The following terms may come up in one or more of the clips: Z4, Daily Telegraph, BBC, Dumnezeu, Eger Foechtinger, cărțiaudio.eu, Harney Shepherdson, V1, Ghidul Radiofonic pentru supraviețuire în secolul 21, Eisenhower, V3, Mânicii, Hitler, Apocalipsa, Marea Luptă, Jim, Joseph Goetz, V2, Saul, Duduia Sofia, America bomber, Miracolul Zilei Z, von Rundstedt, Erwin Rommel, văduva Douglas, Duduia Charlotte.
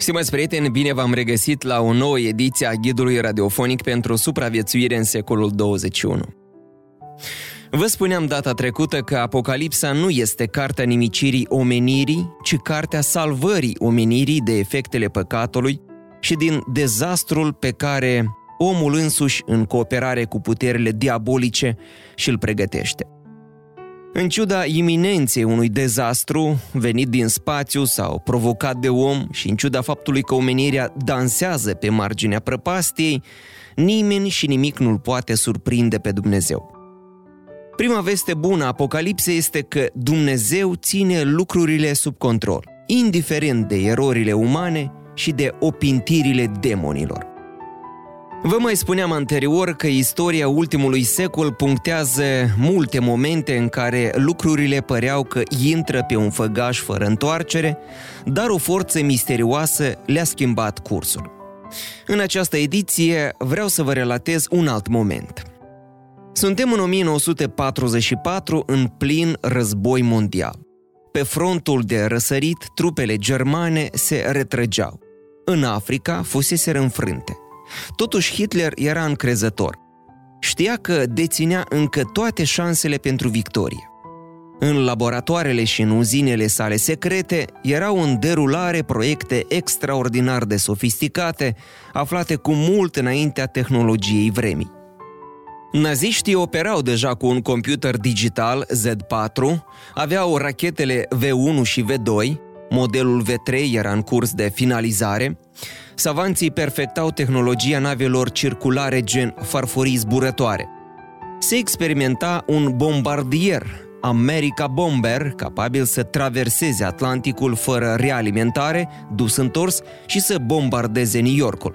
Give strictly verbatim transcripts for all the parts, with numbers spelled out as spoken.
Stimați prieteni, bine v-am regăsit la o nouă ediție a Ghidului Radiofonic pentru supraviețuire în secolul douăzeci și unu. Vă spuneam data trecută că Apocalipsa nu este cartea nimicirii omenirii, ci cartea salvării omenirii de efectele păcatului și din dezastrul pe care omul însuși, în cooperare cu puterile diabolice, și-l pregătește. În ciuda iminenței unui dezastru venit din spațiu sau provocat de om și în ciuda faptului că omenirea dansează pe marginea prăpastiei, nimeni și nimic nu-l poate surprinde pe Dumnezeu. Prima veste bună a Apocalipsei este că Dumnezeu ține lucrurile sub control, indiferent de erorile umane și de opintirile demonilor. Vă mai spuneam anterior că istoria ultimului secol punctează multe momente în care lucrurile păreau că intră pe un făgaș fără întoarcere, dar o forță misterioasă le-a schimbat cursul. În această ediție vreau să vă relatez un alt moment. Suntem în o mie nouă sute patruzeci și patru, în plin război mondial. Pe frontul de răsărit, trupele germane se retrăgeau. În Africa fuseseră înfrânte. Totuși Hitler era încrezător. Știa că deținea încă toate șansele pentru victorie. În laboratoarele și în uzinele sale secrete erau în derulare proiecte extraordinar de sofisticate, aflate cu mult înaintea tehnologiei vremii. Naziștii operau deja cu un computer digital Z patru, aveau rachetele V unu și V doi, modelul V trei era în curs de finalizare, savanții perfectau tehnologia navelor circulare gen farfurii zburătoare. Se experimenta un bombardier, America bomber, capabil să traverseze Atlanticul fără realimentare, dus întors, și să bombardeze New Yorkul.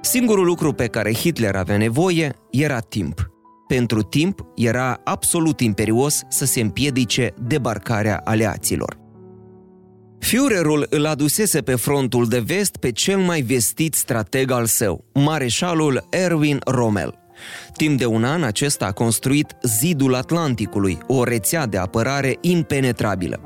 Singurul lucru pe care Hitler avea nevoie era timp. Pentru timp era absolut imperios să se împiedice debarcarea aliaților. Führerul îl adusese pe frontul de vest pe cel mai vestit strateg al său, mareșalul Erwin Rommel. Timp de un an, acesta a construit Zidul Atlanticului, o rețea de apărare impenetrabilă.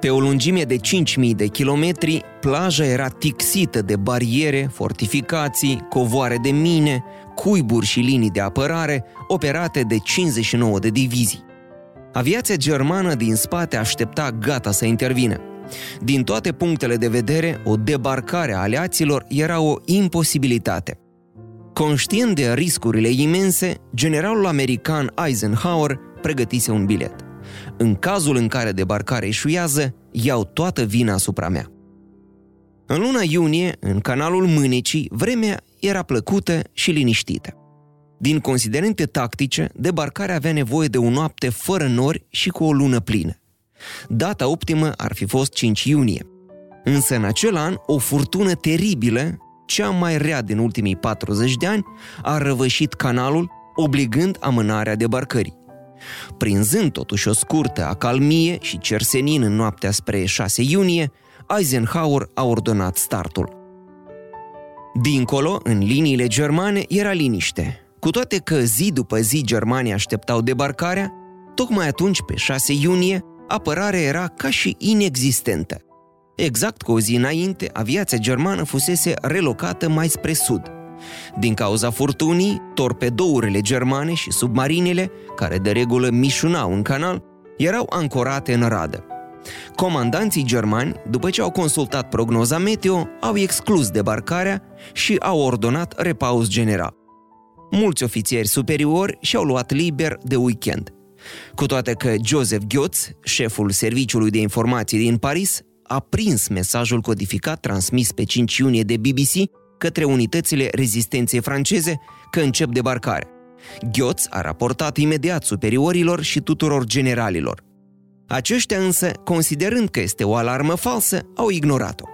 Pe o lungime de cinci mii de kilometri, plaja era tixită de bariere, fortificații, covoare de mine, cuiburi și linii de apărare operate de cincizeci și nouă de divizii. Aviația germană din spate aștepta gata să intervină. Din toate punctele de vedere, o debarcare a aliaților era o imposibilitate. Conștient de riscurile imense, generalul american Eisenhower pregătise un bilet. În cazul în care debarcarea eșuează, iau toată vina asupra mea. În luna iunie, în canalul Mânicii, vremea era plăcută și liniștită. Din considerente tactice, debarcarea avea nevoie de o noapte fără nori și cu o lună plină. Data optimă ar fi fost cinci iunie. Însă în acel an, o furtună teribilă, cea mai rea din ultimii patruzeci de ani, a răvășit canalul, obligând amânarea debarcării. Prinzând totuși o scurtă acalmie și cer senin în noaptea spre șase iunie, Eisenhower a ordonat startul. Dincolo, în liniile germane, era liniște. Cu toate că zi după zi germanii așteptau debarcarea, tocmai atunci, pe șase iunie, apărarea era ca și inexistentă. Exact cu o zi înainte, aviația germană fusese relocată mai spre sud. Din cauza furtunii, torpedourile germane și submarinele, care de regulă mișunau în canal, erau ancorate în radă. Comandanții germani, după ce au consultat prognoza meteo, au exclus debarcarea și au ordonat repaus general. Mulți ofițieri superiori și-au luat liber de weekend. Cu toate că Joseph Goetz, șeful Serviciului de Informații din Paris, a prins mesajul codificat transmis pe cinci iunie de B B C către unitățile rezistenței franceze că încep debarcare. Goetz a raportat imediat superiorilor și tuturor generalilor. Aceștia însă, considerând că este o alarmă falsă, au ignorat-o.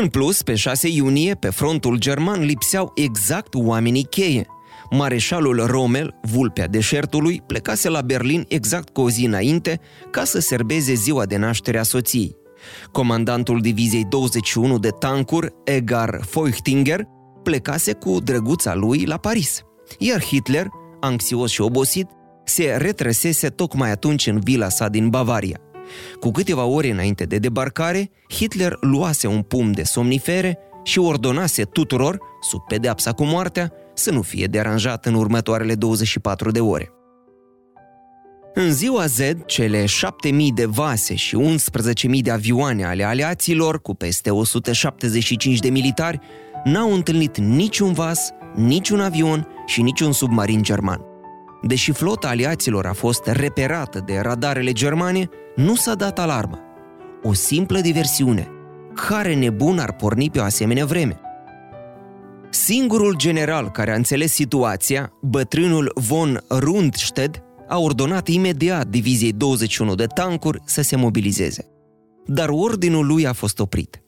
În plus, pe șase iunie, pe frontul german lipseau exact oamenii cheie. Mareșalul Rommel, vulpea deșertului, plecase la Berlin exact cu o zi înainte ca să serbeze ziua de naștere a soției. Comandantul diviziei douăzeci și unu de tancuri, Eger Foechtinger, plecase cu drăguța lui la Paris. Iar Hitler, anxios și obosit, se retrăsese tocmai atunci în vila sa din Bavaria. Cu câteva ore înainte de debarcare, Hitler luase un pumn de somnifere și ordonase tuturor, sub pedeapsa cu moartea, să nu fie deranjat în următoarele douăzeci și patru de ore. În ziua Z, cele șapte mii de vase și unsprezece mii de avioane ale aliaților, cu peste o sută șaptezeci și cinci de militari, n-au întâlnit niciun vas, niciun avion și niciun submarin german. Deși flota aliaților a fost reperată de radarele germane, nu s-a dat alarmă. O simplă diversiune. Care nebun ar porni pe o asemenea vreme? Singurul general care a înțeles situația, bătrânul von Rundstedt, a ordonat imediat diviziei douăzeci și unu de tancuri să se mobilizeze. Dar ordinul lui a fost oprit.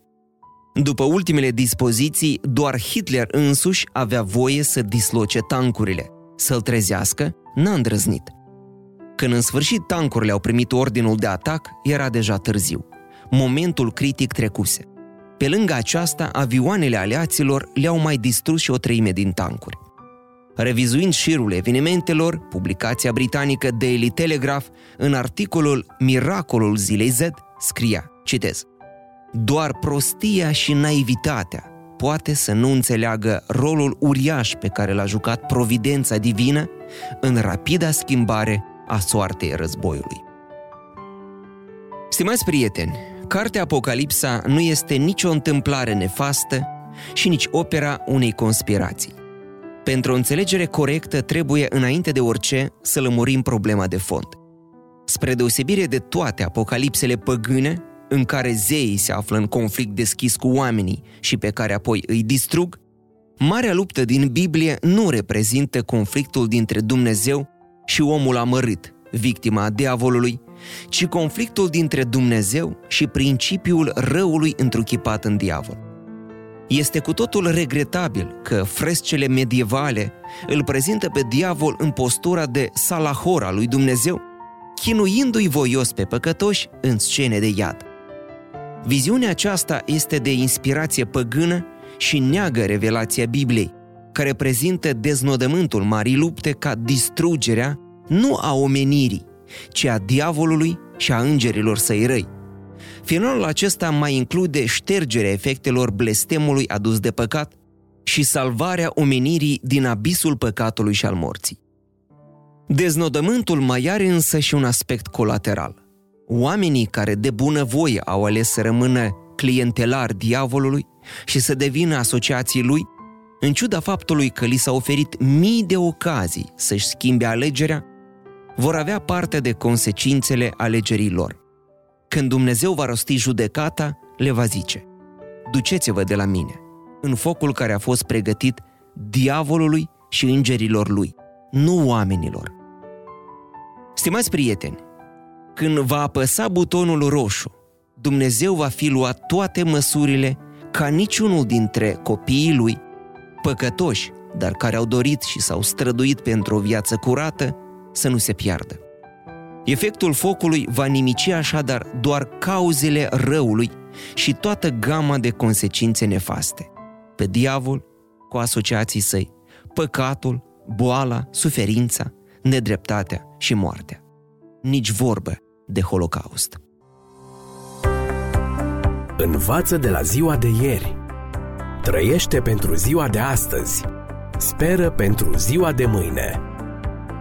După ultimele dispoziții, doar Hitler însuși avea voie să disloce tancurile. Să-l trezească, n-a îndrăznit. Când în sfârșit tancurile au primit ordinul de atac, era deja târziu. Momentul critic trecuse. Pe lângă aceasta, avioanele aliaților le-au mai distrus și o treime din tancuri. Revizuind șirul evenimentelor, publicația britanică Daily Telegraph, în articolul Miracolul Zilei Z, scria, citez, doar prostia și naivitatea poate să nu înțeleagă rolul uriaș pe care l-a jucat providența divină în rapida schimbare a soartei războiului. Stimați prieteni, cartea Apocalipsa nu este nicio întâmplare nefastă și nici opera unei conspirații. Pentru o înțelegere corectă trebuie, înainte de orice, să lămurim problema de fond. Spre deosebire de toate apocalipsele păgâne, în care zeii se află în conflict deschis cu oamenii și pe care apoi îi distrug, Marea Luptă din Biblie nu reprezintă conflictul dintre Dumnezeu și omul amărât, victima diavolului, ci conflictul dintre Dumnezeu și principiul răului întruchipat în diavol. Este cu totul regretabil că frescele medievale îl prezintă pe diavol în postura de salahor al lui Dumnezeu, chinuindu-i voios pe păcătoși în scene de iad. Viziunea aceasta este de inspirație păgână și neagă revelația Bibliei, care prezintă deznodământul Marii Lupte ca distrugerea nu a omenirii, ci a diavolului și a îngerilor săi răi. Finalul acesta mai include ștergerea efectelor blestemului adus de păcat și salvarea omenirii din abisul păcatului și al morții. Deznodământul mai are însă și un aspect colateral. Oamenii care de bunăvoie au ales să rămână clientelari diavolului și să devină asociații lui, în ciuda faptului că li s-a oferit mii de ocazii să-și schimbe alegerea, vor avea parte de consecințele alegerii lor. Când Dumnezeu va rosti judecata, le va zice: duceți-vă de la mine, în focul care a fost pregătit diavolului și îngerilor lui, nu oamenilor. Stimați prieteni, când va apăsa butonul roșu, Dumnezeu va fi luat toate măsurile ca niciunul dintre copiii lui, păcătoși, dar care au dorit și s-au străduit pentru o viață curată, să nu se piardă. Efectul focului va nimici așadar doar cauzele răului și toată gama de consecințe nefaste. Pe diavol, cu asociații săi, păcatul, boala, suferința, nedreptatea și moartea. Nici vorbă de Holocaust. Învață de la ziua de ieri. Trăiește pentru ziua de astăzi. Speră pentru ziua de mâine.